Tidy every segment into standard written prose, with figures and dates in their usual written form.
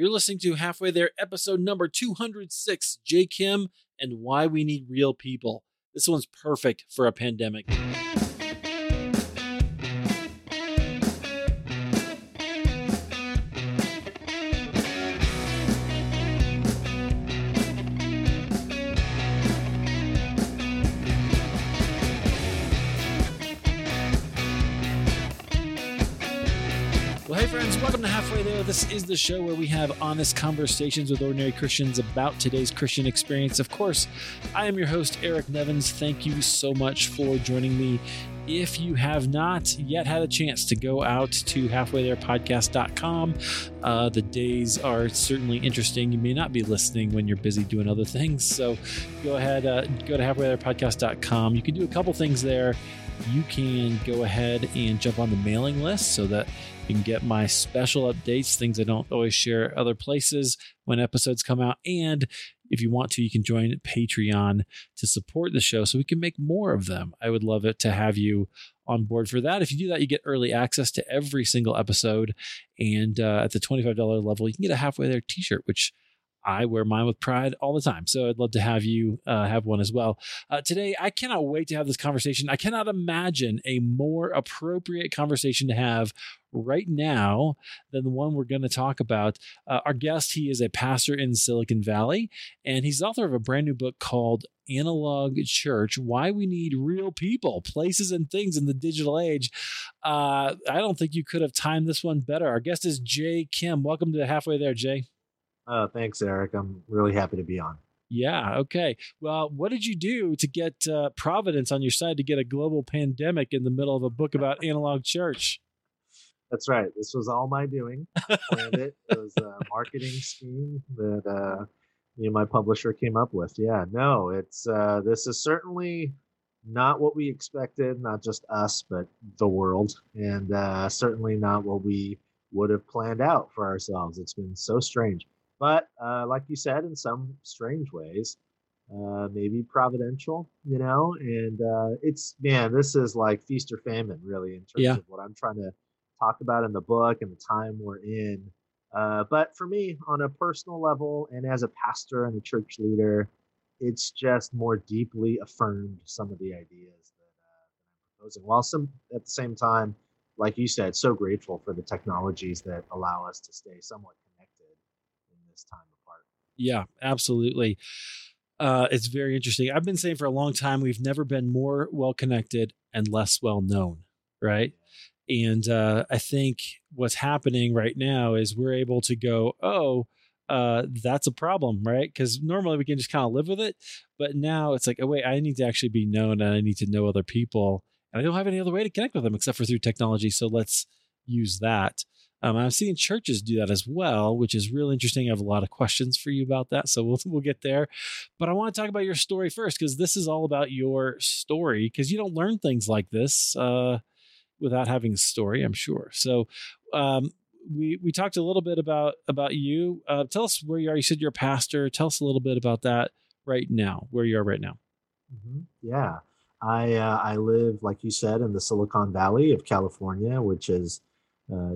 You're listening to Halfway There, episode number 206, Jay Kim and Why We Need Real People. This one's perfect for a pandemic. This is the show where we have honest conversations with ordinary Christians about today's Christian experience. Of course, I am your host, Eric Nevins. Thank you so much for joining me. If you have not yet had a chance to go out to halfwaytherepodcast.com, the days are certainly interesting. You may not be listening when you're busy doing other things. So go ahead, go to halfwaytherepodcast.com. You can do a couple things there. You can go ahead and jump on the mailing list so that you can get my special updates, things I don't always share other places when episodes come out. And if you want to, you can join Patreon to support the show so we can make more of them. I would love it to have you on board for that. If you do that, you get early access to every single episode. And at the $25 level, you can get a Halfway There t-shirt, which I wear mine with pride all the time. So I'd love to have you have one as well. Today, I cannot wait to have this conversation. I cannot imagine a more appropriate conversation to have right now than the one we're going to talk about. Our guest, he is a pastor in Silicon Valley, and he's the author of a brand new book called Analog Church, Why We Need Real People, Places and Things in the Digital Age. I don't think you could have timed this one better. Our guest is Jay Kim. Welcome to Halfway There, Jay. Thanks, Eric. I'm really happy to be on. Yeah. Okay. Well, what did you do to get Providence on your side to get a global pandemic in the middle of a book about Analog Church? That's right. This was all my doing. I planned it. It was a marketing scheme that me and my publisher came up with. Yeah. No, it's this is certainly not what we expected, not just us, but the world, and certainly not what we would have planned out for ourselves. It's been so strange. But like you said, in some strange ways, maybe providential, you know, and it's, man, this is like feast or famine, really, in terms of what I'm trying to talk about in the book and the time we're in. But for me, on a personal level and as a pastor and a church leader, it's just more deeply affirmed some of the ideas that I'm proposing. While some, at the same time, like you said, so grateful for the technologies that allow us to stay somewhat time apart. Yeah, absolutely. It's very interesting. I've been saying for a long time, we've never been more well-connected and less well-known, right? And I think what's happening right now is we're able to go, that's a problem, right? Because normally we can just kind of live with it. But now it's like, oh, wait, I need to actually be known and I need to know other people. And I don't have any other way to connect with them except for through technology. So let's use that. I've seen churches do that as well, which is real interesting. I have a lot of questions for you about that, so we'll get there. But I want to talk about your story first, because this is all about your story, because you don't learn things like this without having a story, I'm sure. So we talked a little bit about you. Tell us where you are. You said you're a pastor. Tell us a little bit about that right now, where you are right now. Mm-hmm. Yeah. I live, like you said, in the Silicon Valley of California, which is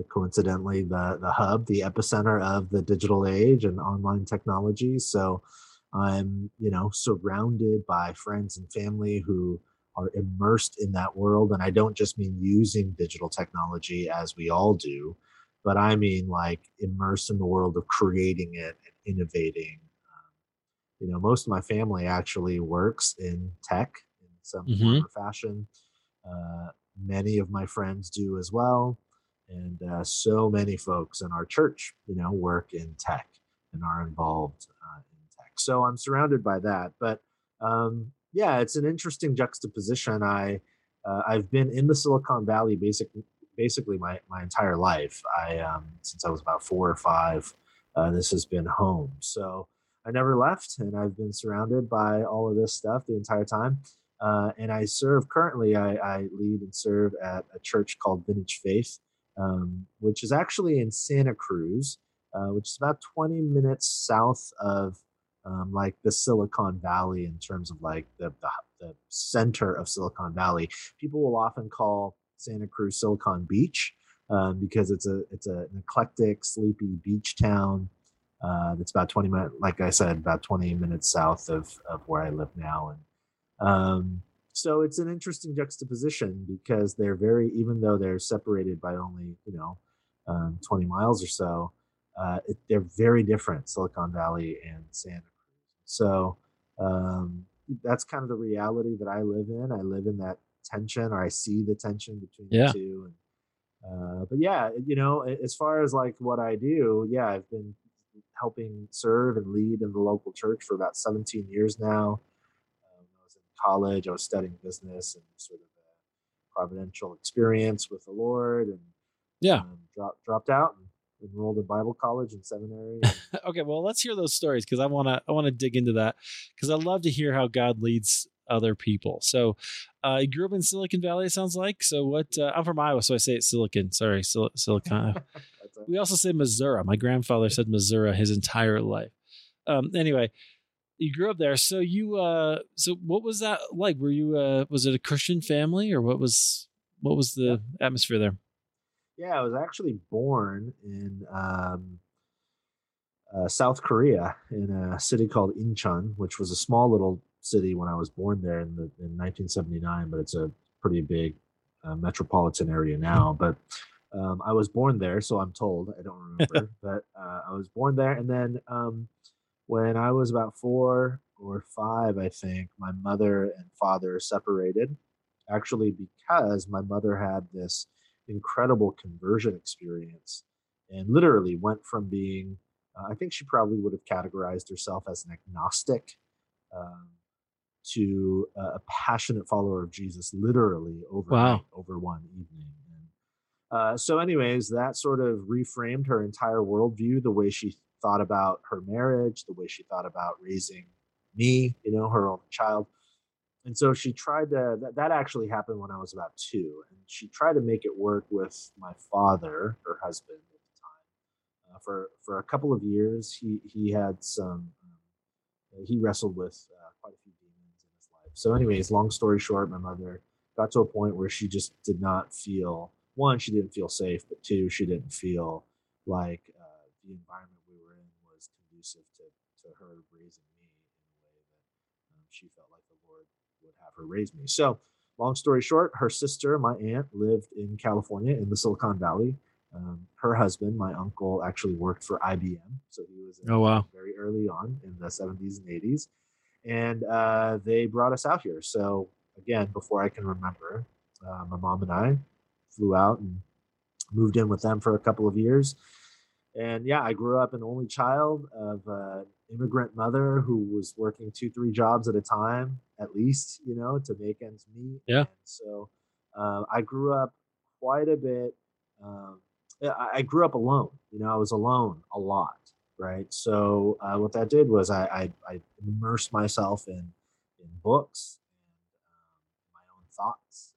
coincidentally the hub, the epicenter of the digital age and online technology. So I'm, surrounded by friends and family who are immersed in that world. And I don't just mean using digital technology as we all do, but I mean like immersed in the world of creating it and innovating. Most of my family actually works in tech in some form or fashion. Many of my friends do as well. And so many folks in our church, work in tech and are involved in tech. So I'm surrounded by that. But it's an interesting juxtaposition. I've been in the Silicon Valley basically my entire life. Since I was about 4 or 5, this has been home. So I never left, and I've been surrounded by all of this stuff the entire time. And I serve currently. I lead and serve at a church called Vintage Faith. Which is actually in Santa Cruz, which is about 20 minutes south of the Silicon Valley in terms of like the center of Silicon Valley. People will often call Santa Cruz Silicon Beach because it's an eclectic, sleepy beach town It's about 20 minutes, like I said, about 20 minutes south of where I live now. And so it's an interesting juxtaposition because they're very, even though they're separated by only, 20 miles or so, they're very different, Silicon Valley and Santa Cruz. So that's kind of the reality that I live in. I live in that tension, or I see the tension between the two. And, but yeah, as far as like what I do, I've been helping serve and lead in the local church for about 17 years now. When I was in college, I was studying business and sort of a providential experience with the Lord, and dropped out and enrolled in Bible college and seminary. Okay, well, let's hear those stories, because I want to dig into that, because I love to hear how God leads other people. So you grew up in Silicon Valley, it sounds like. So what? I'm from Iowa, so I say it's Silicon. Sorry, Silicon. We also say Missouri. My grandfather said Missouri his entire life. Anyway, you grew up there. So you, so what was that like? Were you, was it a Christian family, or what was the atmosphere there? Yeah, I was actually born in South Korea, in a city called Incheon, which was a small little city when I was born there in 1979, but it's a pretty big metropolitan area now. But I was born there, so I'm told. I don't remember, but I was born there. And then when I was about 4 or 5, I think, my mother and father separated, actually because my mother had this incredible conversion experience and literally went from being, I think she probably would have categorized herself as an agnostic, to a passionate follower of Jesus, literally over one evening. So anyways, that sort of reframed her entire worldview, the way she thought about her marriage, the way she thought about raising me, her only child. And so she tried to, that actually happened when I was about 2. And she tried to make it work with my father, her husband at the time. For a couple of years, he had some, he wrestled with quite a few demons in his life. So anyways, long story short, my mother got to a point where she just did not feel, 1, she didn't feel safe, but 2, she didn't feel like the environment we were in was conducive to her raising me in a way that she felt like the Lord would have her raise me. So long story short, her sister, my aunt, lived in California in the Silicon Valley. Her husband, my uncle, actually worked for IBM. So he was very early on in the 70s and 80s. And they brought us out here. So again, before I can remember, my mom and I flew out and moved in with them for a couple of years. And I grew up an only child of an immigrant mother who was working 2-3 jobs at a time, at least, to make ends meet. Yeah. And so I grew up quite a bit. I grew up alone. I was alone a lot, right? So what that did was I immersed myself in books and my own thoughts.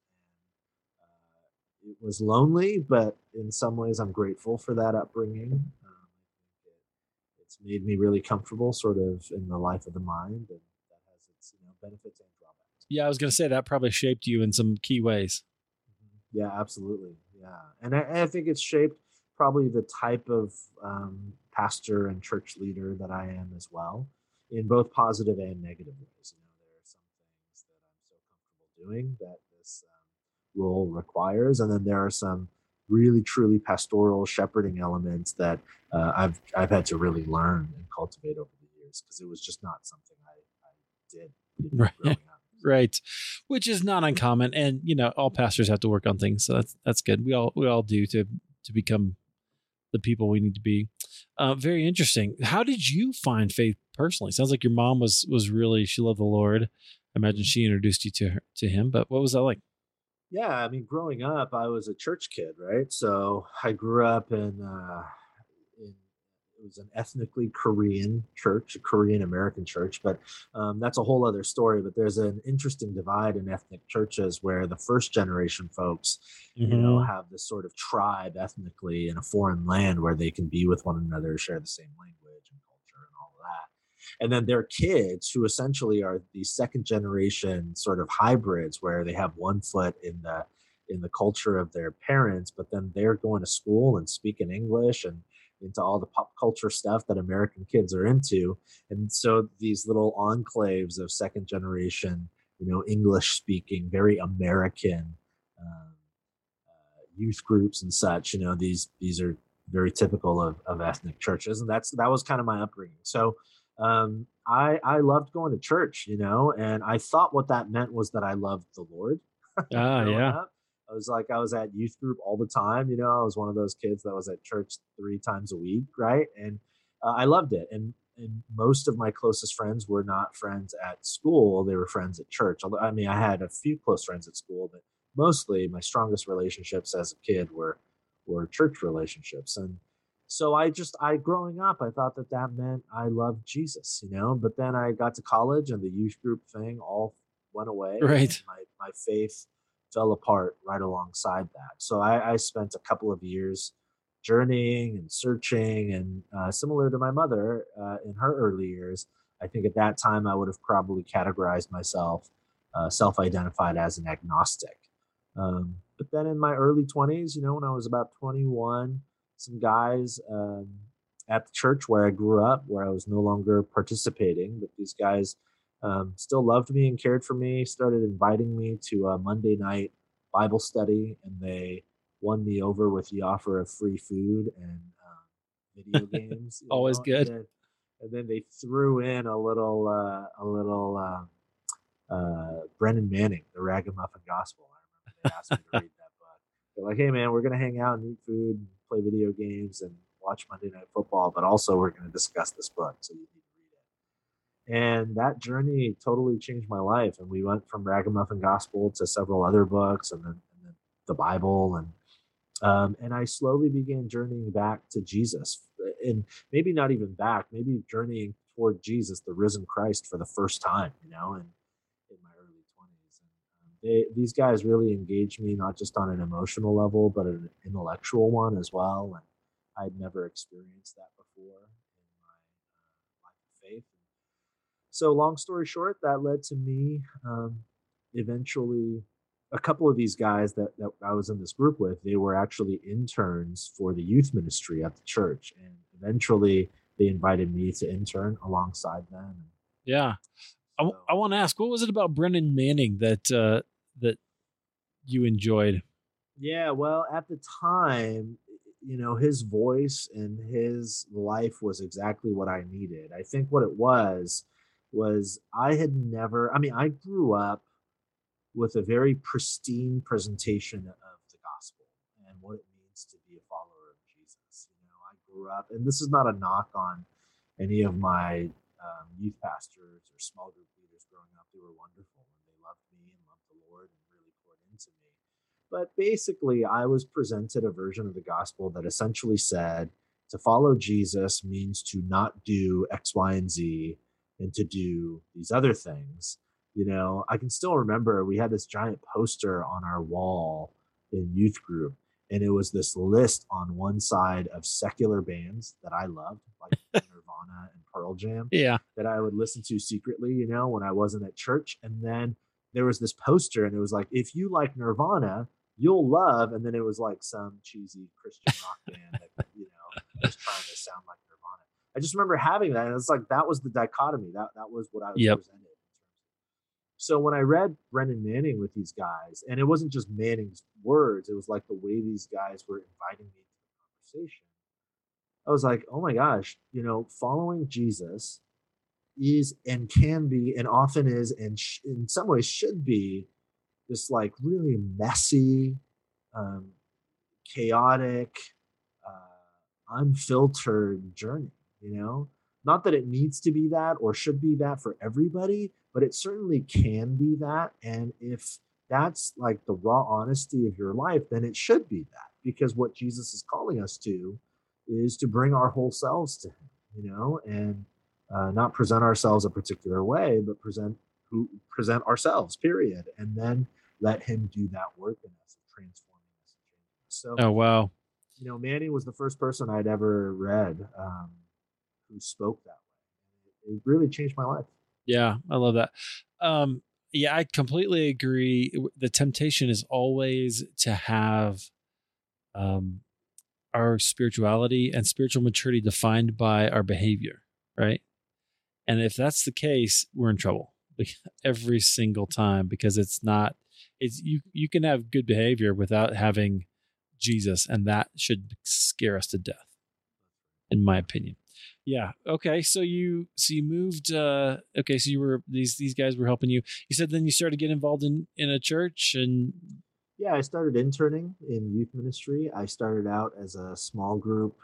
It was lonely, but in some ways I'm grateful for that upbringing. It's made me really comfortable sort of in the life of the mind, and that has its benefits and drawbacks. Yeah, I was going to say that probably shaped you in some key ways. Mm-hmm. Yeah, absolutely. Yeah. And I think it's shaped probably the type of pastor and church leader that I am as well, in both positive and negative ways. There are some things that I'm so comfortable doing that this role requires, and then there are some really truly pastoral shepherding elements that I've had to really learn and cultivate over the years, because it was just not something I did growing up. Right, which is not uncommon, and all pastors have to work on things, so that's good. We all do to become the people we need to be. Very interesting. How did you find faith personally? Sounds like your mom was really, she loved the Lord. I imagine she introduced you to him, but what was that like? Yeah, I mean, growing up, I was a church kid, right? So I grew up in it was an ethnically Korean church, a Korean American church, but that's a whole other story. But there's an interesting divide in ethnic churches where the first generation folks, mm-hmm. Have this sort of tribe ethnically in a foreign land where they can be with one another, share the same language and culture and all of that. And then their kids, who essentially are the second generation sort of hybrids, where they have one foot in the culture of their parents, but then they're going to school and speaking English and into all the pop culture stuff that American kids are into. And so these little enclaves of second generation, English speaking, very American youth groups and such, these are very typical of ethnic churches. And that was kind of my upbringing. So I loved going to church, and I thought what that meant was that I loved the Lord. Up. I was at youth group all the time. I was one of those kids that was at church 3 times a week. Right. And I loved it. And most of my closest friends were not friends at school. They were friends at church. I had a few close friends at school, but mostly my strongest relationships as a kid were church relationships. And so growing up, I thought that meant I loved Jesus, but then I got to college and the youth group thing all went away. Right. My faith fell apart right alongside that. So I spent a couple of years journeying and searching, and similar to my mother in her early years, I think at that time I would have probably categorized myself, self-identified as an agnostic. But then in my early 20s, when I was about 21, some guys at the church where I grew up, where I was no longer participating, but these guys still loved me and cared for me, started inviting me to a Monday night Bible study, and they won me over with the offer of free food and video games. Always good. And then they threw in a little Brennan Manning, The Ragamuffin Gospel. I remember they asked me to read that book. They're like, "Hey man, we're going to hang out and eat food and play video games and watch Monday Night Football, but also we're going to discuss this book, so you need to read it." And that journey totally changed my life. And we went from Ragamuffin Gospel to several other books, and then the Bible. And I slowly began journeying back to Jesus, and maybe not even back, maybe journeying toward Jesus, the risen Christ, for the first time, and in my early 20s. And these guys really engaged me, not just on an emotional level, but an intellectual one as well. And I'd never experienced that before in my life of faith. So long story short, that led to me eventually, a couple of these guys that I was in this group with, they were actually interns for the youth ministry at the church. And eventually they invited me to intern alongside them. Yeah. So, I want to ask, what was it about Brennan Manning that you enjoyed? Yeah, well, at the time, his voice and his life was exactly what I needed. I think what it was I had never, I grew up with a very pristine presentation of the gospel and what it means to be a follower of Jesus. I grew up, and this is not a knock on any of my youth pastors or small group leaders growing up. They were wonderful, and they loved me and loved the Lord and really poured into me. But basically, I was presented a version of the gospel that essentially said to follow Jesus means to not do X, Y, and Z and to do these other things. I can still remember we had this giant poster on our wall in youth group, and it was this list on one side of secular bands that I loved, like Nirvana and Pearl Jam, that I would listen to secretly, when I wasn't at church. And then there was this poster, and it was like, if you like Nirvana, you'll love. And then it was like some cheesy Christian rock band that, was trying to sound like Nirvana. I just remember having that, and it's like, that was the dichotomy. That was what I was presented. So when I read Brennan Manning with these guys, and it wasn't just Manning's words, it was like the way these guys were inviting me to the conversation, I was like, oh my gosh, following Jesus is and can be and often is and in some ways should be this like really messy, chaotic, unfiltered journey, Not that it needs to be that or should be that for everybody, but it certainly can be that. And if that's like the raw honesty of your life, then it should be that, because what Jesus is calling us to is to bring our whole selves to him, and not present ourselves a particular way, but present ourselves, period. And then let him do that work in us of transforming us. So, oh, wow. Manny was the first person I'd ever read who spoke that way. It really changed my life. Yeah, I love that. Yeah, I completely agree. The temptation is always to have our spirituality and spiritual maturity defined by our behavior, right? And if that's the case, we're in trouble every single time, because it's not, it's you can have good behavior without having Jesus, and that should scare us to death, in my opinion. Yeah. Okay. So you moved. Okay. So you were, these guys were helping you. You said then you started getting involved in a church, and yeah, I started interning in youth ministry. I started out as a small group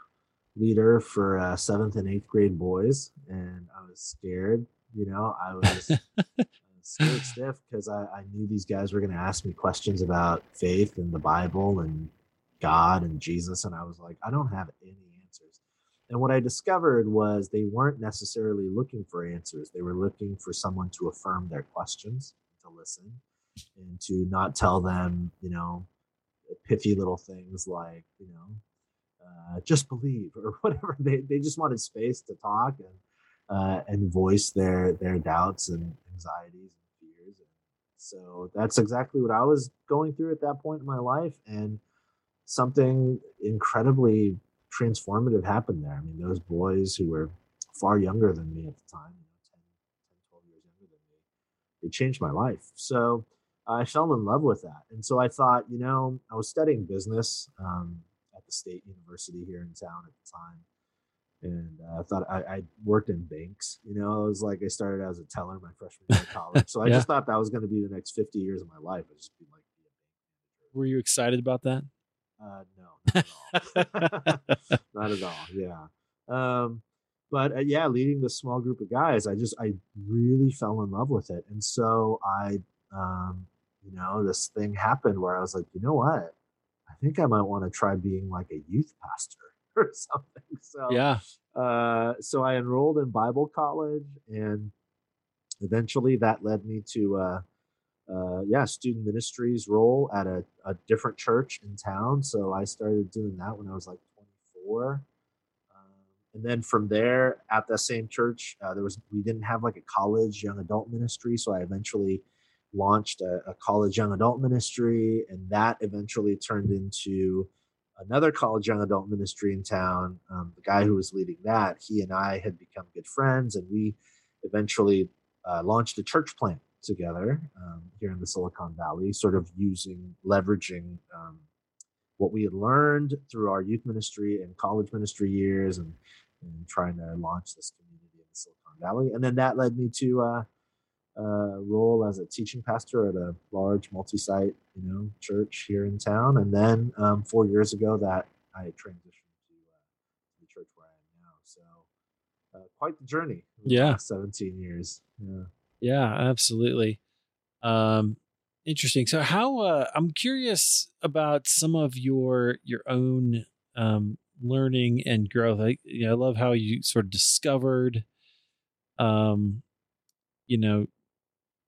leader for 7th and 8th grade boys, and I was scared. You know, I was scared stiff, because I knew these guys were going to ask me questions about faith and the Bible and God and Jesus, and I was like, I don't have any. And what I discovered was they weren't necessarily looking for answers. They were looking for someone to affirm their questions, to listen, and to not tell them, you know, pithy little things like, you know, just believe or whatever. They just wanted space to talk and voice their doubts and anxieties and fears. And so that's exactly what I was going through at that point in my life. And something incredibly transformative happened there. I mean, those boys who were far younger than me at the time, 10, 12 years younger than me, they changed my life. So I fell in love with that. And so I thought, you know, I was studying business at the state university here in town at the time. And I thought I worked in banks, you know, I was like, I started as a teller my freshman year of college. So I just thought that was going to be the next 50 years of my life. I just be like, yeah. Were you excited about that? No, not at all. Not at all. Yeah. But yeah, leading this small group of guys, I really fell in love with it. And so I, you know, this thing happened where I was like, you know what? I think I might want to try being like a youth pastor or something. So, yeah. So I enrolled in Bible college, and eventually that led me to, student ministries role at a different church in town. So I started doing that when I was like 24. And then from there at that same church, we didn't have like a college young adult ministry. So I eventually launched a college young adult ministry, and that eventually turned into another college young adult ministry in town. The guy who was leading that, he and I had become good friends, and we eventually launched a church plant together here in the Silicon Valley, sort of leveraging what we had learned through our youth ministry and college ministry years, and trying to launch this community in the Silicon Valley. And then that led me to a role as a teaching pastor at a large multi-site, you know, church here in town. And then 4 years ago that I transitioned to the church where I am now. So quite the journey. Yeah. The last 17 years. Yeah. Yeah, absolutely. Interesting. So how, I'm curious about some of your own, learning and growth. I love how you sort of discovered, you know,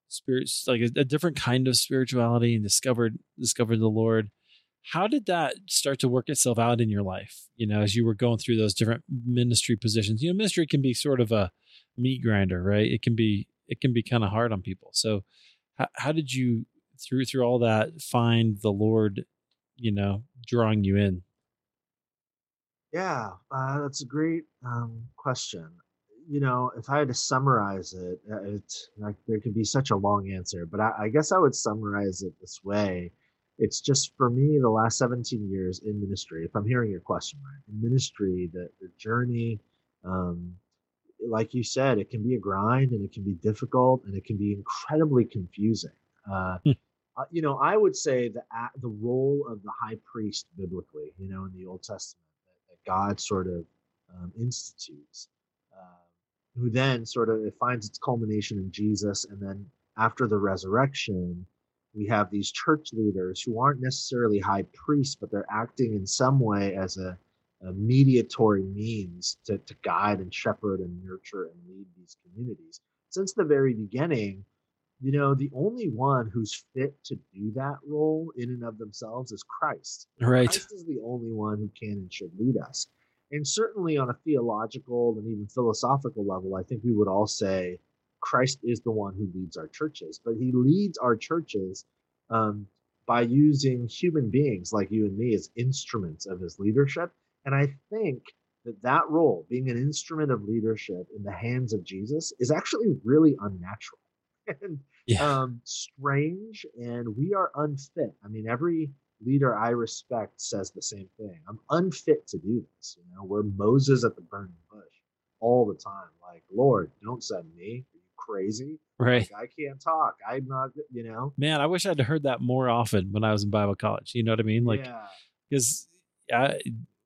spirits, like a different kind of spirituality, and discovered the Lord. How did that start to work itself out in your life? You know, as you were going through those different ministry positions, you know, ministry can be sort of a meat grinder, right? It can be kind of hard on people. So how did you, through all that, find the Lord, you know, drawing you in? Yeah, that's a great question. You know, if I had to summarize it, there could be such a long answer, but I guess I would summarize it this way. It's just, for me, the last 17 years in ministry, if I'm hearing your question right, in ministry, the journey, like you said, it can be a grind, and it can be difficult, and it can be incredibly confusing. You know, I would say the role of the high priest biblically, you know, in the Old Testament, that God sort of institutes, who then sort of, it finds its culmination in Jesus. And then after the resurrection, we have these church leaders who aren't necessarily high priests, but they're acting in some way as a mediatory means to guide and shepherd and nurture and lead these communities. Since the very beginning, you know, the only one who's fit to do that role in and of themselves is Christ. Right. Christ is the only one who can and should lead us. And certainly on a theological and even philosophical level, I think we would all say Christ is the one who leads our churches, but he leads our churches by using human beings like you and me as instruments of his leadership. And I think that that role, being an instrument of leadership in the hands of Jesus, is actually really unnatural and strange, and we are unfit. I mean, every leader I respect says the same thing. I'm unfit to do this. You know, we're Moses at the burning bush all the time. Like, Lord, don't send me. Are you crazy? Right. Like, I can't talk. I'm not, you know. Man, I wish I'd heard that more often when I was in Bible college. You know what I mean? Like, because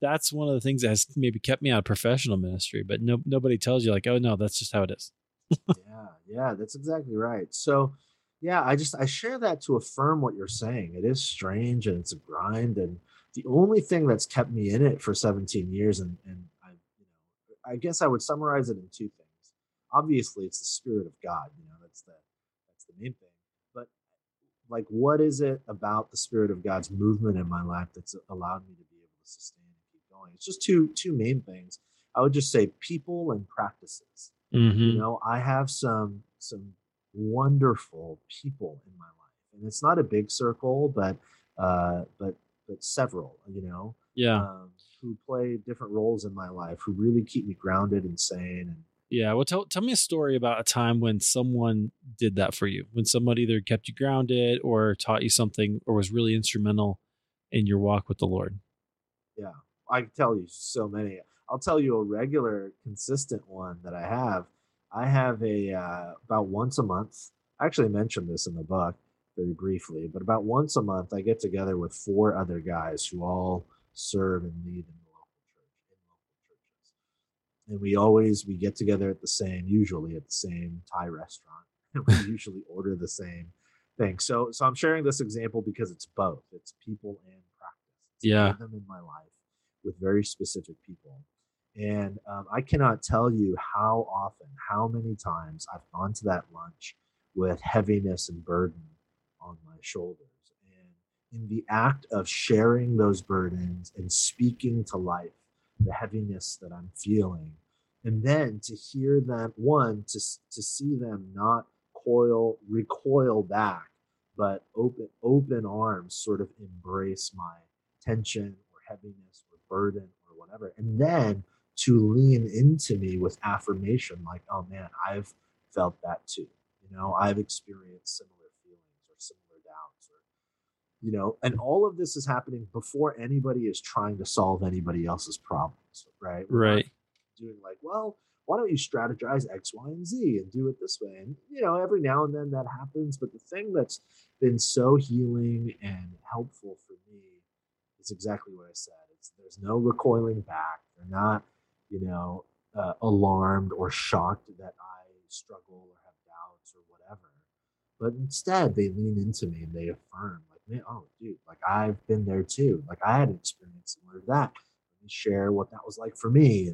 that's one of the things that has maybe kept me out of professional ministry, but nobody tells you, like, oh no, that's just how it is. Yeah, that's exactly right. So yeah, I share that to affirm what you're saying. It is strange and it's a grind. And the only thing that's kept me in it for 17 years, and I guess I would summarize it in two things. Obviously, it's the Spirit of God. You know, that's the main thing. But like, what is it about the Spirit of God's movement in my life that's allowed me to be able to sustain and keep going? It's just two main things. I would just say people and practices. Mm-hmm. You know, I have some wonderful people in my life, and it's not a big circle, but several, you know, who play different roles in my life, who really keep me grounded and sane. And well, tell me a story about a time when someone did that for you, when someone either kept you grounded or taught you something or was really instrumental in your walk with the Lord. Yeah, I can tell you so many. I'll tell you a regular, consistent one that I have. I have about once a month, I actually mentioned this in the book very briefly, but about once a month, I get together with four other guys who all serve and lead in the local church, in local churches. And we get together at the same Thai restaurant, and we usually order the same thing. So I'm sharing this example because it's both. It's people and practice. It's them in my life with very specific people. And I cannot tell you how often, how many times I've gone to that lunch with heaviness and burden on my shoulders. And in the act of sharing those burdens and speaking to life, the heaviness that I'm feeling, and then to hear them, to see them not recoil back, but open arms sort of embrace my tension or heaviness or burden or whatever. And then to lean into me with affirmation, like, oh man, I've felt that too. You know, I've experienced similar feelings or similar doubts, or, you know, and all of this is happening before anybody is trying to solve anybody else's problems, right? Right. Doing like, well, why don't you strategize X, Y, and Z and do it this way? And, you know, every now and then that happens. But the thing that's been so healing and helpful for me is exactly what I said. There's no recoiling back. They're not, you know, alarmed or shocked that I struggle or have doubts or whatever. But instead, they lean into me and they affirm, like, man, oh, dude, like, I've been there too. Like, I had an experience similar to that. Let me share what that was like for me.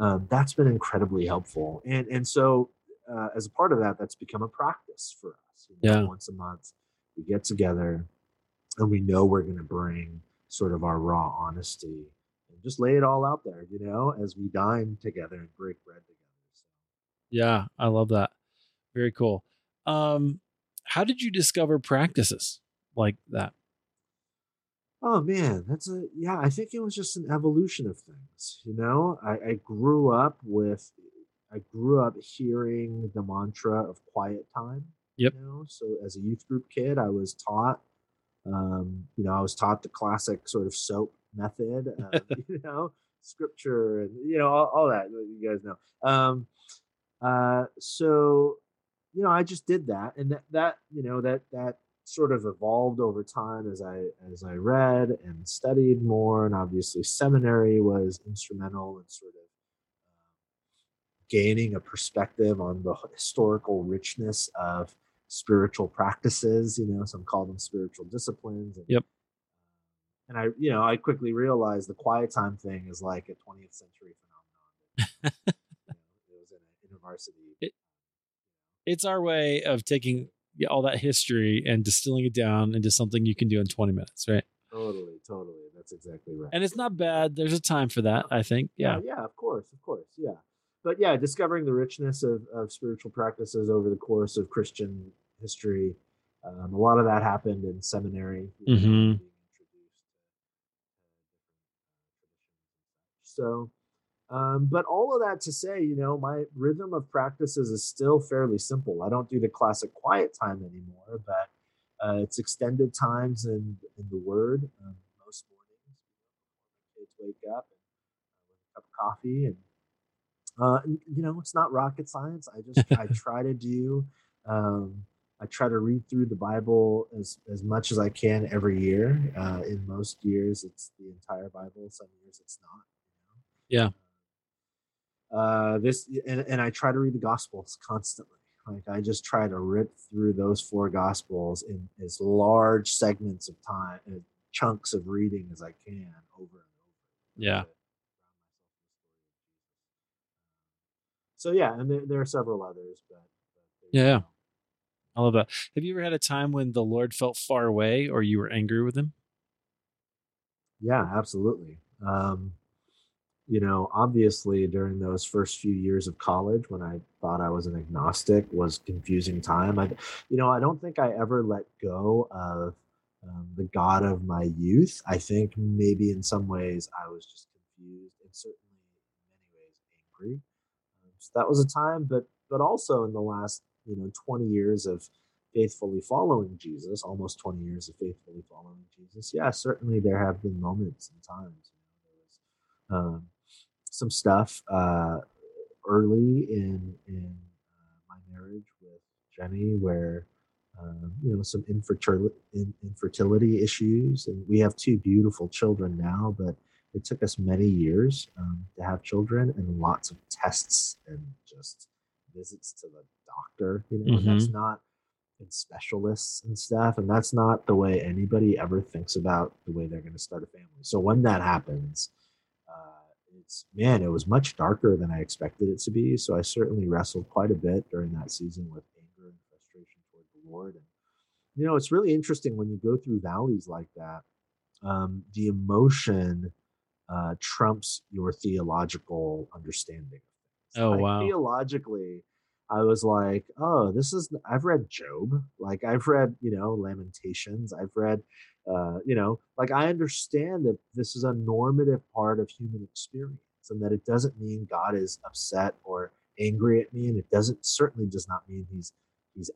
And that's been incredibly helpful. And so as a part of that, that's become a practice for us. You know, once a month, we get together and we know we're going to bring sort of our raw honesty and just lay it all out there, you know, as we dine together and break bread together. Yeah, I love that. Very cool. How did you discover practices like that? Oh man, I think it was just an evolution of things. You know, I grew up hearing the mantra of quiet time. Yep. You know? So as a youth group kid, I was taught the classic sort of SOAP method, you know, scripture and, you know, all that you guys know. So, you know, I just did that. And that sort of evolved over time as I read and studied more. And obviously seminary was instrumental in sort of gaining a perspective on the historical richness of spiritual practices. You know, some call them spiritual disciplines. And, and I, you know, I quickly realized the quiet time thing is like a 20th century phenomenon. You know, it was in a university. It's our way of taking all that history and distilling it down into something you can do in 20 minutes, right? Totally. That's exactly right. And it's not bad. There's a time for that, I think. Yeah. Of course. Yeah. But yeah, discovering the richness of spiritual practices over the course of Christian history. A lot of that happened in seminary. You know, So, but all of that to say, you know, my rhythm of practices is still fairly simple. I don't do the classic quiet time anymore, but it's extended times in the Word. Most mornings, kids wake up and have a cup of coffee, and you know, it's not rocket science. I try to read through the Bible as much as I can every year. In most years, it's the entire Bible. Some years it's not. You know? Yeah. And I try to read the Gospels constantly. Like, I just try to rip through those four Gospels in as large segments of time, chunks of reading as I can, over and over. Yeah. So yeah, and there are several others, but yeah. I love that. Have you ever had a time when the Lord felt far away or you were angry with him? Yeah, absolutely. You know, obviously during those first few years of college when I thought I was an agnostic was confusing time. I don't think I ever let go of the God of my youth. I think maybe in some ways I was just confused and certainly in many ways angry. So that was a time, but also in the last, 20 years of faithfully following Jesus, almost 20 years of faithfully following Jesus. Yeah, certainly there have been moments and times. There was some stuff early in my marriage with Jenny where, some infertility issues. And we have two beautiful children now, but it took us many years to have children and lots of tests and just visits to the doctor, mm-hmm. That's not in specialists and stuff, and that's not the way anybody ever thinks about the way they're going to start a family. So when that happens, it was much darker than I expected it to be. So I certainly wrestled quite a bit during that season with anger and frustration toward the Lord. And it's really interesting when you go through valleys like that, the emotion trumps your theological understanding. Oh, like, wow. Theologically, I was like, oh, I've read Job. Like, I've read, Lamentations. I've read, I understand that this is a normative part of human experience and that it doesn't mean God is upset or angry at me. And it certainly does not mean he's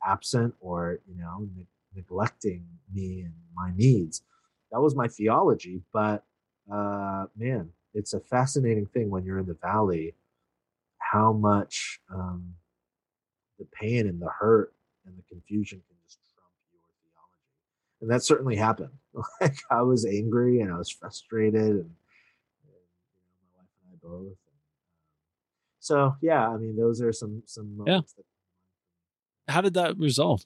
absent or, neglecting me and my needs. That was my theology. But, it's a fascinating thing when you're in the valley, how much the pain and the hurt and the confusion can just trump your theology. And that certainly happened. Like, I was angry and I was frustrated and my wife and I both. And, so, yeah, I mean, those are some moments. Yeah. How did that resolve?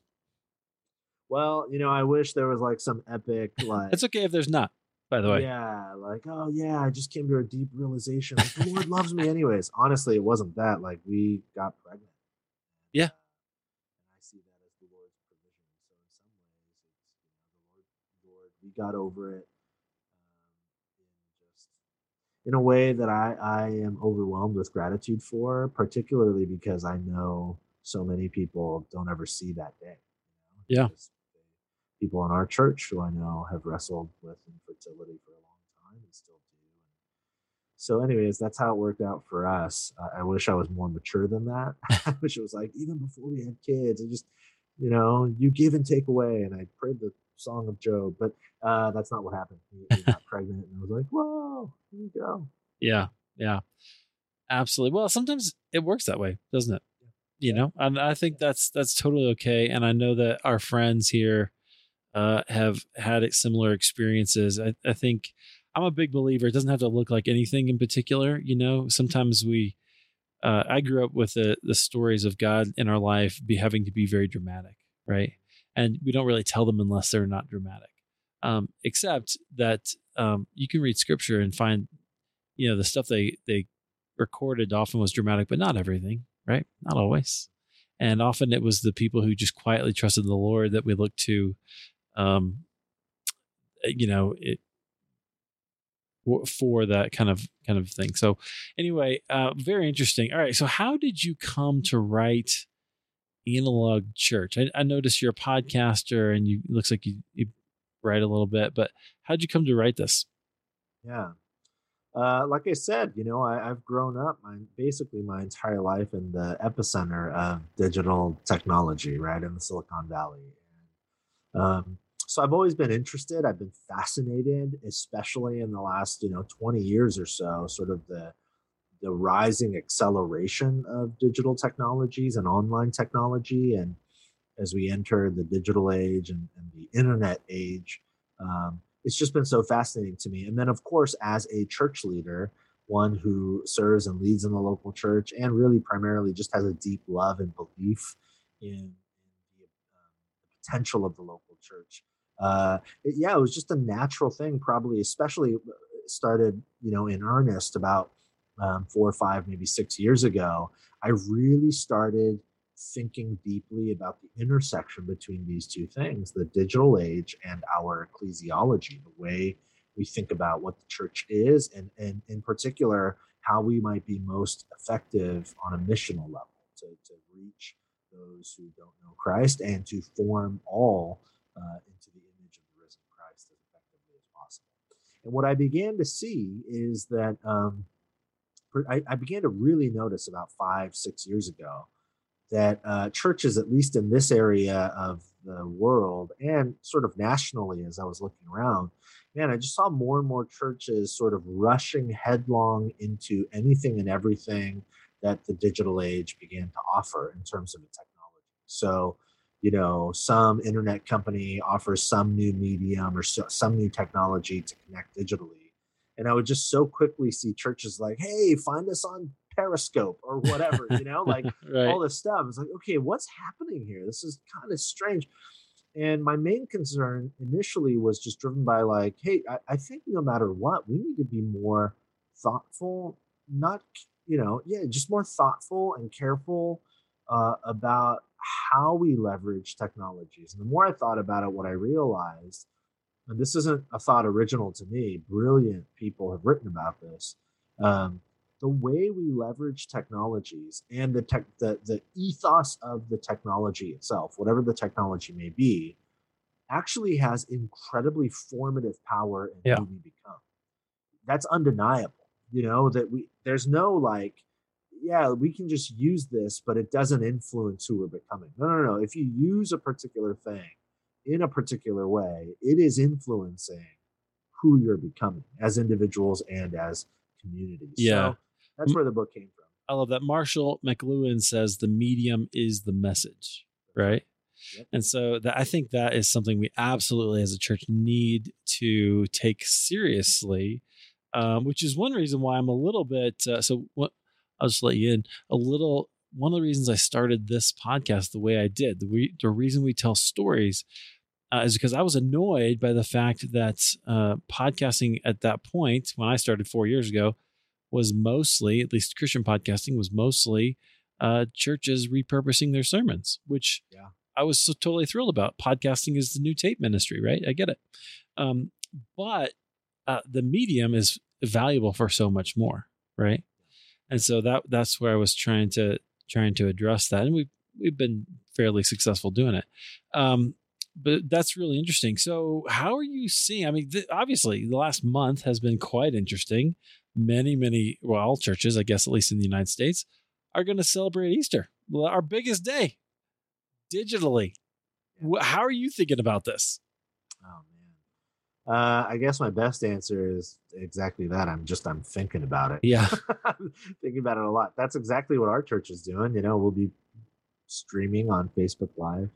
Well, I wish there was like some epic, like... It's okay if there's not. By the way, yeah, like, oh yeah, I just came to a deep realization. Like, the Lord loves me, anyways. Honestly, it wasn't that. Like, we got pregnant. Yeah, and I see that as the Lord's provision. So in some ways, it's Lord, we got over it. Just in a way that I am overwhelmed with gratitude for, particularly because I know so many people don't ever see that day. Yeah. People in our church who I know have wrestled with infertility for a long time and still do. So anyways, that's how it worked out for us. I wish I was more mature than that. I wish it was like, even before we had kids, I just, you give and take away. And I prayed the song of Job, but that's not what happened. We got pregnant and I was like, whoa, here you go. Yeah. Yeah, absolutely. Well, sometimes it works that way, doesn't it? Yeah. And I think that's totally okay. And I know that our friends here have had similar experiences. I think I'm a big believer. It doesn't have to look like anything in particular. Sometimes I grew up with the stories of God in our life having to be very dramatic, right? And we don't really tell them unless they're not dramatic. Except that you can read scripture and find, the stuff they recorded often was dramatic, but not everything, right? Not always. And often it was the people who just quietly trusted the Lord that we look to, for that kind of thing. So anyway, very interesting. All right. So how did you come to write Analog Church? I noticed you're a podcaster and it looks like you write a little bit, but how'd you come to write this? Yeah. Like I said, you know, I've grown up basically my entire life in the epicenter of digital technology, right, in the Silicon Valley. So I've always been interested. I've been fascinated, especially in the last, 20 years or so, sort of the rising acceleration of digital technologies and online technology. And as we enter the digital age and the internet age, it's just been so fascinating to me. And then, of course, as a church leader, one who serves and leads in the local church and really primarily just has a deep love and belief in the potential of the local church. It was just a natural thing, probably, especially started, in earnest about 4 or 5, maybe 6 years ago. I really started thinking deeply about the intersection between these two things, the digital age and our ecclesiology, the way we think about what the church is, and in particular, how we might be most effective on a missional level to reach those who don't know Christ and to form all into the image of the risen Christ as effectively as possible. And what I began to see is that I began to really notice about 5-6 years ago that churches, at least in this area of the world and sort of nationally, as I was looking around, man, I just saw more and more churches sort of rushing headlong into anything and everything that the digital age began to offer in terms of the technology. So, some internet company offers some new medium or some new technology to connect digitally. And I would just so quickly see churches like, hey, find us on Periscope or whatever, right. All this stuff. It's like, okay, what's happening here? This is kind of strange. And my main concern initially was just driven by like, hey, I think no matter what, we need to be more thoughtful, just more thoughtful and careful about how we leverage technologies. And the more I thought about it, what I realized, and this isn't a thought original to me, brilliant people have written about this, the way we leverage technologies and the ethos of the technology itself, whatever the technology may be, actually has incredibly formative power in who we become. That's undeniable, that there's no we can just use this, but it doesn't influence who we're becoming. No. If you use a particular thing in a particular way, it is influencing who you're becoming as individuals and as communities. Yeah. So, that's where the book came from. I love that. Marshall McLuhan says the medium is the message, right? Yep. And so I think that is something we absolutely as a church need to take seriously, which is one reason why I'm a little bit, I'll just let you in a little. One of the reasons I started this podcast the way I did, the reason we tell stories is because I was annoyed by the fact that podcasting at that point, when I started 4 years ago, was mostly, at least Christian podcasting, was mostly churches repurposing their sermons, which I was so totally thrilled about. Podcasting is the new tape ministry, right? I get it. But the medium is valuable for so much more, right? And so that's where I was trying to address that. And we've been fairly successful doing it. But that's really interesting. So how are you seeing, obviously the last month has been quite interesting. Many, all churches, I guess, at least in the United States, are going to celebrate Easter, our biggest day, digitally. Yeah. How are you thinking about this? Oh, man. I guess my best answer is exactly that. I'm thinking about it. Yeah. I'm thinking about it a lot. That's exactly what our church is doing. We'll be streaming on Facebook Live.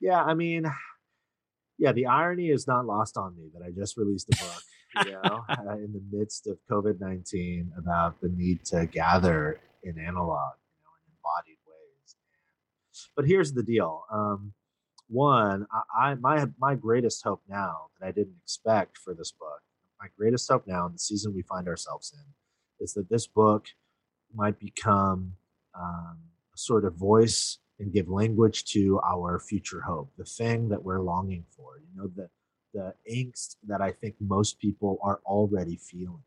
Yeah, the irony is not lost on me that I just released a book. In the midst of COVID-19 about the need to gather in analog, in embodied ways. But here's the deal. One, my greatest hope now that I didn't expect for this book, my greatest hope now in the season we find ourselves in, is that this book might become a sort of voice and give language to our future hope, the thing that we're longing for, the angst that I think most people are already feeling.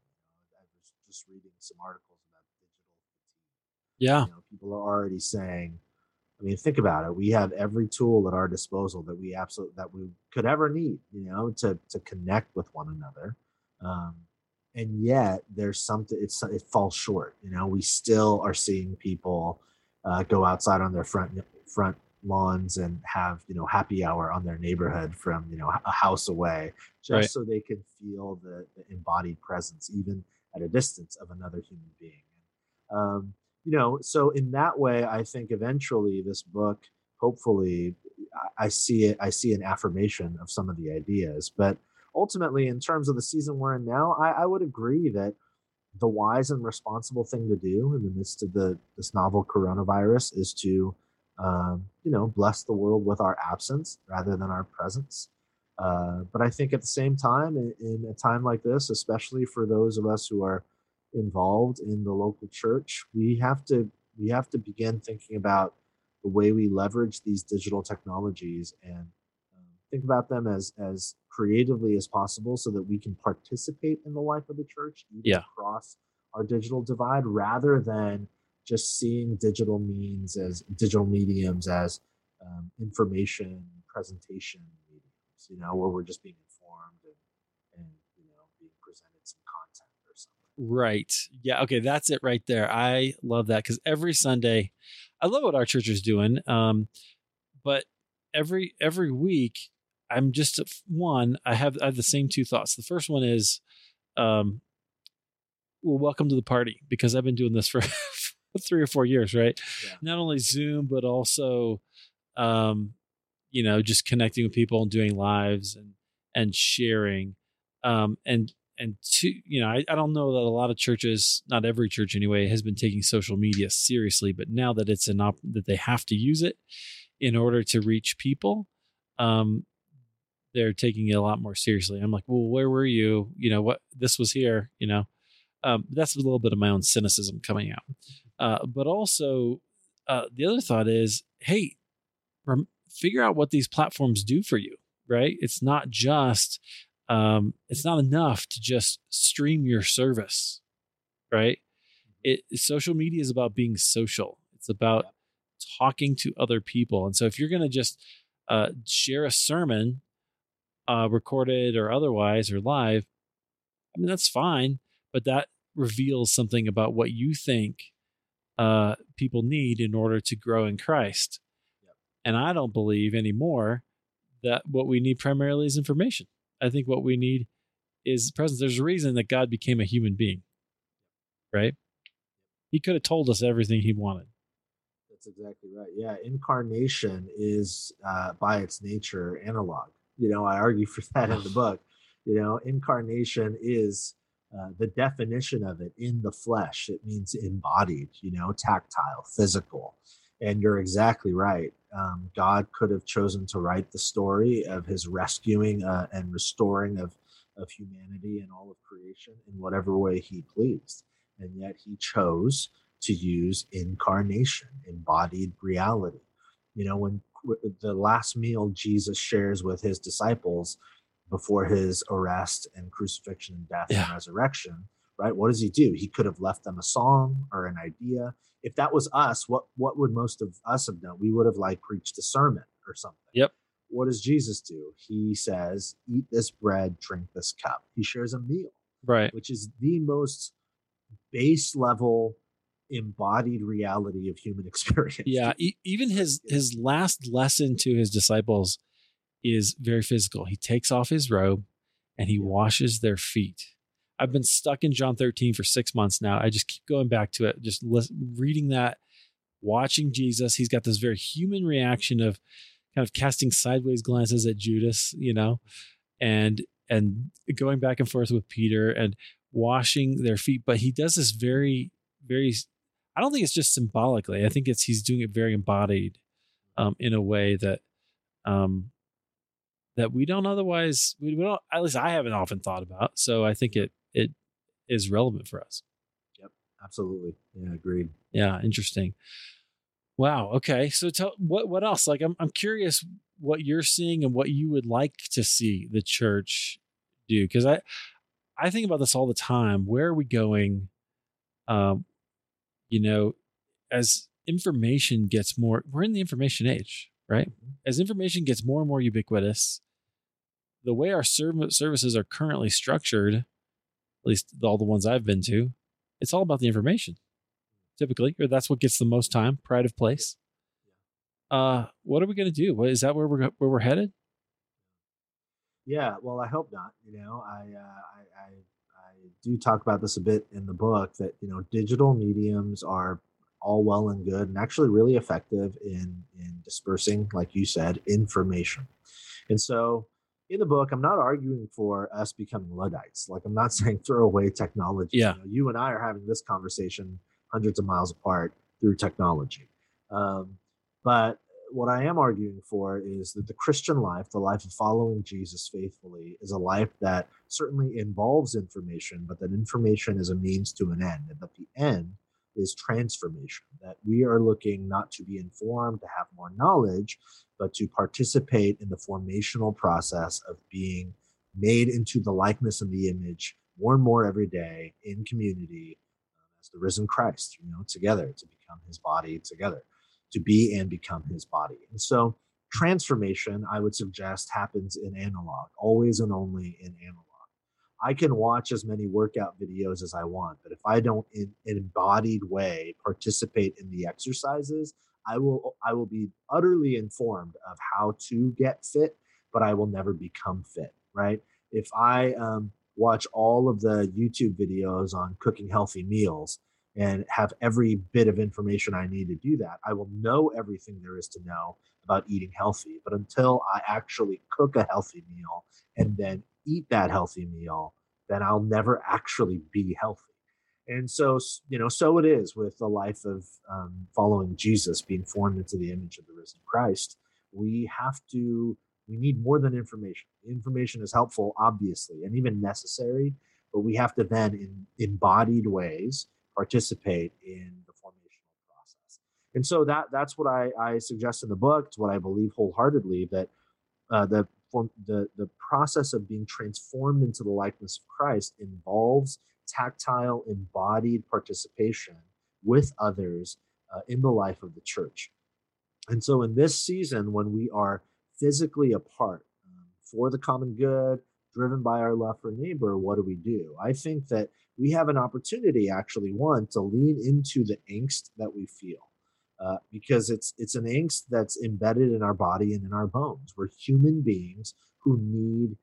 I was just reading some articles about digital fatigue. Yeah. People are already saying, think about it. We have every tool at our disposal that we absolutely, that we could ever need, to connect with one another. And yet there's something, it falls short. You know, we still are seeing people go outside on their front lawns and have, you know, happy hour on their neighborhood from, you know, a house away, just right. So they can feel the embodied presence, even at a distance, of another human being. You know, so in that way, I think eventually this book, hopefully, I see an affirmation of some of the ideas. But ultimately, in terms of the season we're in now, I would agree that the wise and responsible thing to do in the midst of this novel coronavirus is to, you know, bless the world with our absence rather than our presence. But I think at the same time, in a time like this, especially for those of us who are involved in the local church, we have to begin thinking about the way we leverage these digital technologies and think about them as creatively as possible, so that we can participate in the life of the church, even across our digital divide, rather than just seeing digital mediums as information presentation mediums, you know, where we're just being informed and you know, being presented some content or something. Right. Yeah. Okay. That's it right there. I love that, because every Sunday, I love what our church is doing. But every week, I'm just I have the same two thoughts. The first one is, well, welcome to the party, because I've been doing this for 3 or 4 years, right? Yeah. Not only Zoom, but also, you know, just connecting with people and doing lives and sharing. And two, you know, I don't know that a lot of churches, not every church anyway, has been taking social media seriously, but now that it's that they have to use it in order to reach people, they're taking it a lot more seriously. I'm like, well, where were you? You know, what, this was here, you know, that's a little bit of my own cynicism coming out. But also the other thought is, hey, figure out what these platforms do for you, right? It's not enough to just stream your service, right? Social media is about being social. It's about talking to other people. And so if you're going to just share a sermon, recorded or otherwise or live, I mean, that's fine, but that reveals something about what you think people need in order to grow in Christ. Yep. And I don't believe anymore that what we need primarily is information. I think what we need is presence. There's a reason that God became a human being, right? He could have told us everything he wanted. That's exactly right. Yeah. Incarnation is by its nature analog. You know, I argue for that in the book. You know, incarnation is the definition of it in the flesh. It means embodied, you know, tactile, physical. And you're exactly right. God could have chosen to write the story of his rescuing and restoring of humanity and all of creation in whatever way he pleased. And yet he chose to use incarnation, embodied reality. You know, when the last meal Jesus shares with his disciples before his arrest and crucifixion and death and resurrection, right? What does he do? He could have left them a song or an idea. If that was us, what would most of us have done? We would have like preached a sermon or something. Yep. What does Jesus do? He says, eat this bread, drink this cup. He shares a meal, right? Which is the most base level embodied reality of human experience. Yeah. Even his last lesson to his disciples is very physical. He takes off his robe and he washes their feet. I've been stuck in John 13 for 6 months now. I just keep going back to it, just reading that, watching Jesus. He's got this very human reaction of kind of casting sideways glances at Judas, you know, and going back and forth with Peter and washing their feet. But he does this very, very, I don't think it's just symbolically. I think he's doing it very embodied in a way that that we don't otherwise, at least I haven't often thought about. So I think it is relevant for us. Yep, absolutely. Yeah, agreed. Yeah, interesting. Wow. Okay. So what else? Like, I'm curious what you're seeing and what you would like to see the church do, because I think about this all the time. Where are we going? You know, as information gets more, we're in the information age, right? As information gets more and more ubiquitous, the way our services are currently structured at least all the ones I've been to, it's all about the information typically, or that's what gets the most time, pride of place. What are we going to do? What, is that where we're headed? Yeah, well, I hope not. You know, I do talk about this a bit in the book that, you know, digital mediums are all well and good and actually really effective in dispersing, like you said, information. And so in the book, I'm not arguing for us becoming Luddites. Like, I'm not saying throw away technology. Yeah. You know, you and I are having this conversation hundreds of miles apart through technology. But what I am arguing for is that the Christian life, the life of following Jesus faithfully, is a life that certainly involves information, but that information is a means to an end, and that the end is transformation, that we are looking not to be informed, to have more knowledge, but to participate in the formational process of being made into the likeness and the image more and more every day in community as the risen Christ, you know, together, to become his body together. To be and become his body. And so transformation, I would suggest, happens in analog, always and only in analog. I can watch as many workout videos as I want, but if I don't in an embodied way participate in the exercises, I will be utterly informed of how to get fit, but I will never become fit, right? If I watch all of the YouTube videos on cooking healthy meals, and have every bit of information I need to do that, I will know everything there is to know about eating healthy. But until I actually cook a healthy meal and then eat that healthy meal, then I'll never actually be healthy. And so, you know, so it is with the life of following Jesus, being formed into the image of the risen Christ. We need more than information. Information is helpful, obviously, and even necessary, but we have to then, in embodied ways, participate in the formational process. And so that's what I suggest in the book. It's what I believe wholeheartedly, that the process of being transformed into the likeness of Christ involves tactile, embodied participation with others in the life of the church. And so in this season, when we are physically apart for the common good, driven by our love for neighbor, what do we do? I think that we have an opportunity, actually, one, to lean into the angst that we feel, because it's an angst that's embedded in our body and in our bones. We're human beings who need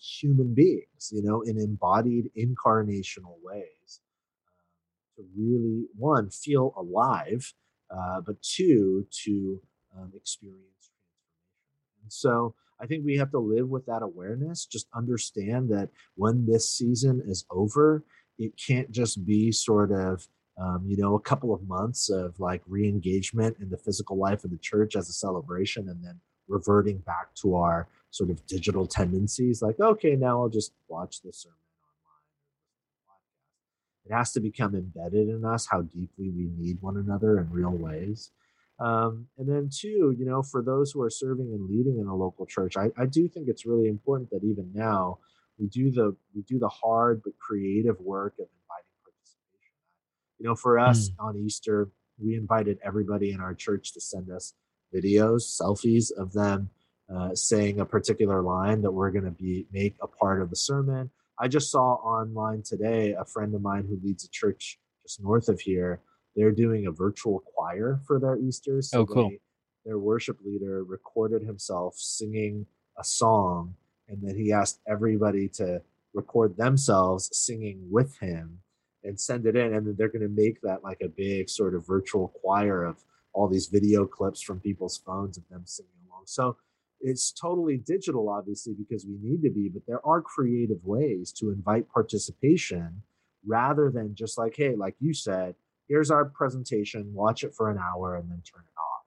human beings, you know, in embodied incarnational ways, to really, one, feel alive, but two, to experience transformation. And so I think we have to live with that awareness. Just understand that when this season is over, it can't just be sort of, you know, a couple of months of like re-engagement in the physical life of the church as a celebration and then reverting back to our sort of digital tendencies. Like, okay, now I'll just watch this sermon online. It has to become embedded in us how deeply we need one another in real ways. And then two, you know, for those who are serving and leading in a local church, I do think it's really important that even now we do the hard but creative work of inviting participation. You know, for us on Easter, we invited everybody in our church to send us videos, selfies of them saying a particular line that we're going to make a part of the sermon. I just saw online today a friend of mine who leads a church just north of here. They're doing a virtual choir for their Easter. So oh, cool. Their worship leader recorded himself singing a song, and then he asked everybody to record themselves singing with him and send it in. And then they're going to make that like a big sort of virtual choir of all these video clips from people's phones of them singing along. So it's totally digital, obviously, because we need to be, but there are creative ways to invite participation rather than just like, hey, like you said, here's our presentation, watch it for an hour and then turn it off.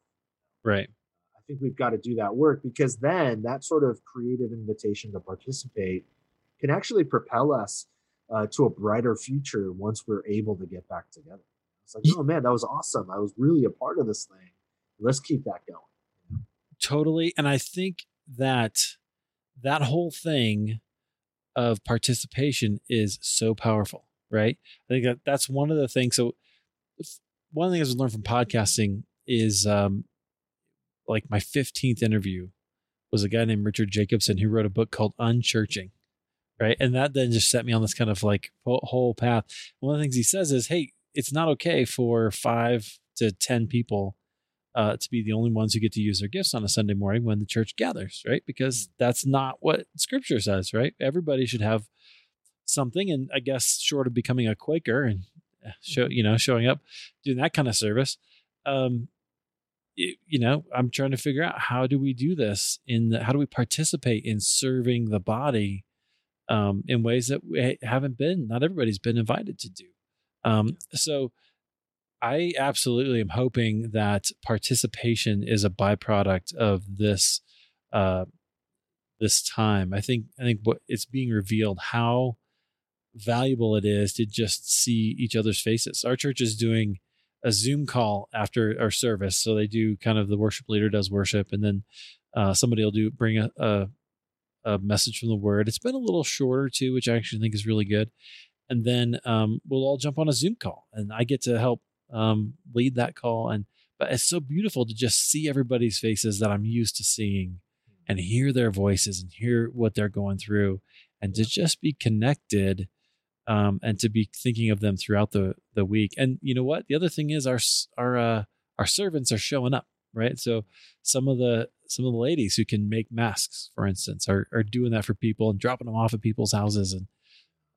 Right. I think we've got to do that work, because then that sort of creative invitation to participate can actually propel us to a brighter future once we're able to get back together. It's like, oh man, that was awesome. I was really a part of this thing. Let's keep that going. Totally. And I think that whole thing of participation is so powerful, right? I think that's one of the things. So one of the things I learned from podcasting is like my 15th interview was a guy named Richard Jacobson who wrote a book called Unchurching, Right. And that then just set me on this kind of like whole path. One of the things he says is, hey, it's not okay for 5 to 10 people to be the only ones who get to use their gifts on a Sunday morning when the church gathers, right? Because that's not what scripture says, right? Everybody should have something. And I guess short of becoming a Quaker and showing up, doing that kind of service, I'm trying to figure out how do we do this how do we participate in serving the body in ways that we haven't been, not everybody's been invited to do. So I absolutely am hoping that participation is a byproduct of this, this time. I think what it's being revealed, how valuable it is to just see each other's faces. Our church is doing a Zoom call after our service. So they do kind of the worship leader does worship, and then somebody will bring a message from the word. It's been a little shorter too, which I actually think is really good. And then we'll all jump on a Zoom call, and I get to help lead that call. But it's so beautiful to just see everybody's faces that I'm used to seeing and hear their voices and hear what they're going through, and to just be connected and to be thinking of them throughout the week. And you know what? The other thing is our servants are showing up, right? So some of the ladies who can make masks, for instance, are doing that for people and dropping them off at people's houses.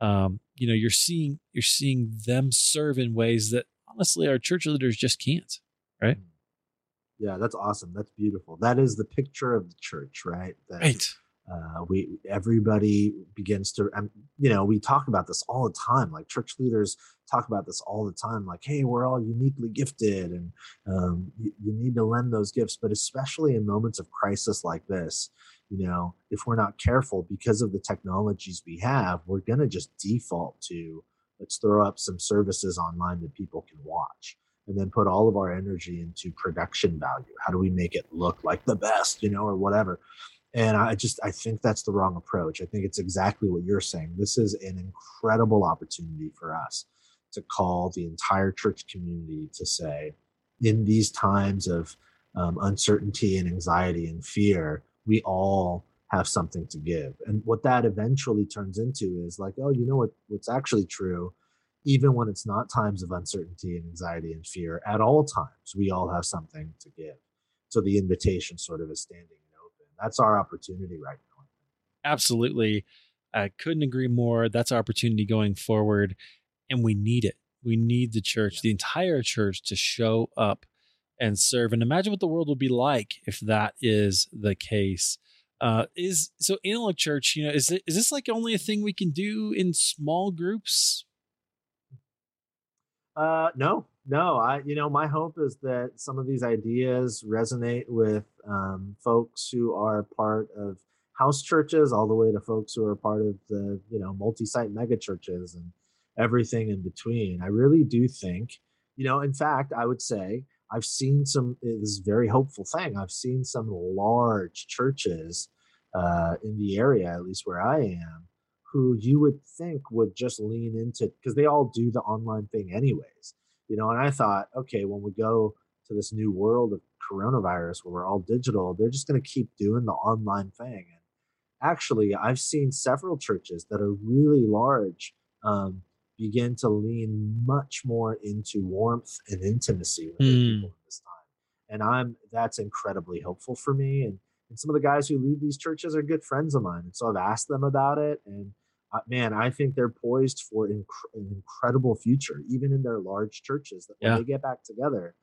And you're seeing them serve in ways that honestly our church leaders just can't, right? Yeah, that's awesome. That's beautiful. That is the picture of the church, right? That, right. Everybody begins to, we talk about this all the time. Like church leaders talk about this all the time. Like, hey, we're all uniquely gifted, and you need to lend those gifts. But especially in moments of crisis like this, if we're not careful, because of the technologies we have, we're going to just default to let's throw up some services online that people can watch, and then put all of our energy into production value. How do we make it look like the best, or whatever? And I think that's the wrong approach. I think it's exactly what you're saying. This is an incredible opportunity for us to call the entire church community to say, in these times of uncertainty and anxiety and fear, we all have something to give. And what that eventually turns into is like, oh, you know what? What's actually true, even when it's not times of uncertainty and anxiety and fear, at all times, we all have something to give. So the invitation sort of is standing. That's our opportunity right now. Absolutely. I couldn't agree more. That's our opportunity going forward. And we need it. We need the church, the entire church, to show up and serve. And imagine what the world will be like if that is the case. So Analog Church, is this like only a thing we can do in small groups? No. My hope is that some of these ideas resonate with folks who are part of house churches, all the way to folks who are part of the multi-site mega churches and everything in between. I really do think, in fact, I would say I've seen this is a very hopeful thing. I've seen some large churches in the area, at least where I am, who you would think would just lean into, because they all do the online thing anyways. And I thought, okay, when we go to this new world of coronavirus where we're all digital, they're just going to keep doing the online thing. And actually, I've seen several churches that are really large begin to lean much more into warmth and intimacy with their people at this time. And that's incredibly helpful for me. And some of the guys who lead these churches are good friends of mine. And so I've asked them about it. And I think they're poised for an incredible future, even in their large churches, that when they get back together,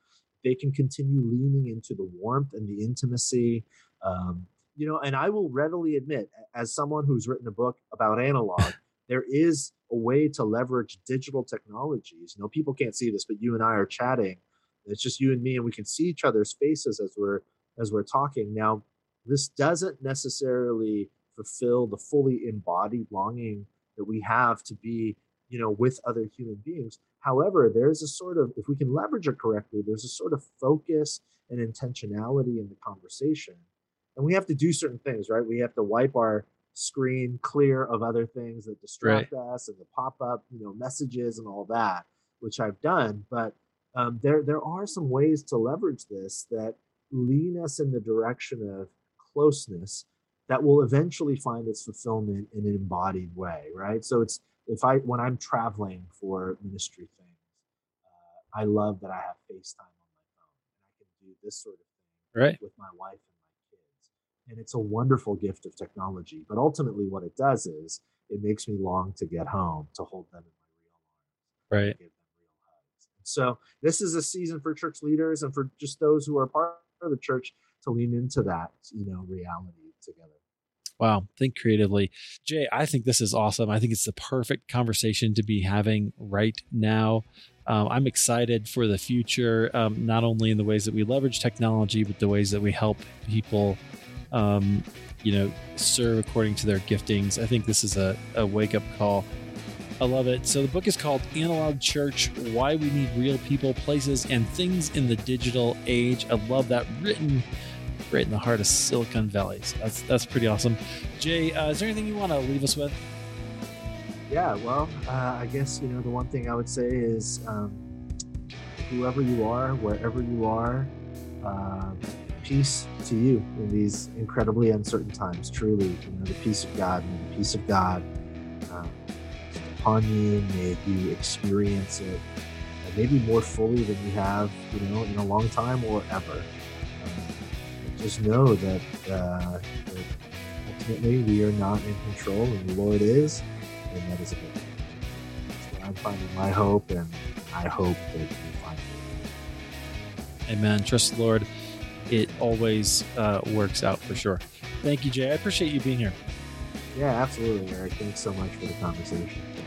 they can continue leaning into the warmth and the intimacy. And I will readily admit, as someone who's written a book about analog, there is a way to leverage digital technologies. People can't see this, but you and I are chatting. It's just you and me, and we can see each other's faces as we're talking. Now, this doesn't necessarily fulfill the fully embodied longing that we have to be, with other human beings. However, there's a sort of, if we can leverage it correctly, there's a sort of focus and intentionality in the conversation. And we have to do certain things, right? We have to wipe our screen clear of other things that distract us and the pop-up, messages and all that, which I've done. But there are some ways to leverage this that lean us in the direction of closeness, that will eventually find its fulfillment in an embodied way, right? So it's, when I'm traveling for ministry things, I love that I have FaceTime on my phone and I can do this sort of thing with my wife and my kids. And it's a wonderful gift of technology, but ultimately what it does is it makes me long to get home, to hold them in my real arms, to give them real hugs. And so this is a season for church leaders and for just those who are part of the church to lean into that, you know, reality together. Wow. Think creatively. Jay, I think this is awesome. I think it's the perfect conversation to be having right now. I'm excited for the future, not only in the ways that we leverage technology, but the ways that we help people, serve according to their giftings. I think this is a wake-up call. I love it. So the book is called Analog Church, Why We Need Real People, Places, and Things in the Digital Age. I love that, written right in the heart of Silicon Valley. So that's pretty awesome. Jay, is there anything you want to leave us with? Yeah, well, I guess, the one thing I would say is whoever you are, wherever you are, peace to you in these incredibly uncertain times. Truly, the peace of God, and the peace of God upon you, may you experience it maybe more fully than you have, in a long time or ever. Just know that, that ultimately we are not in control, and the Lord is, and that is a good thing. That's where I'm finding my hope, and I hope that you find it. Amen. Trust the Lord. It always works out for sure. Thank you, Jay. I appreciate you being here. Yeah, absolutely, Eric. Thanks so much for the conversation.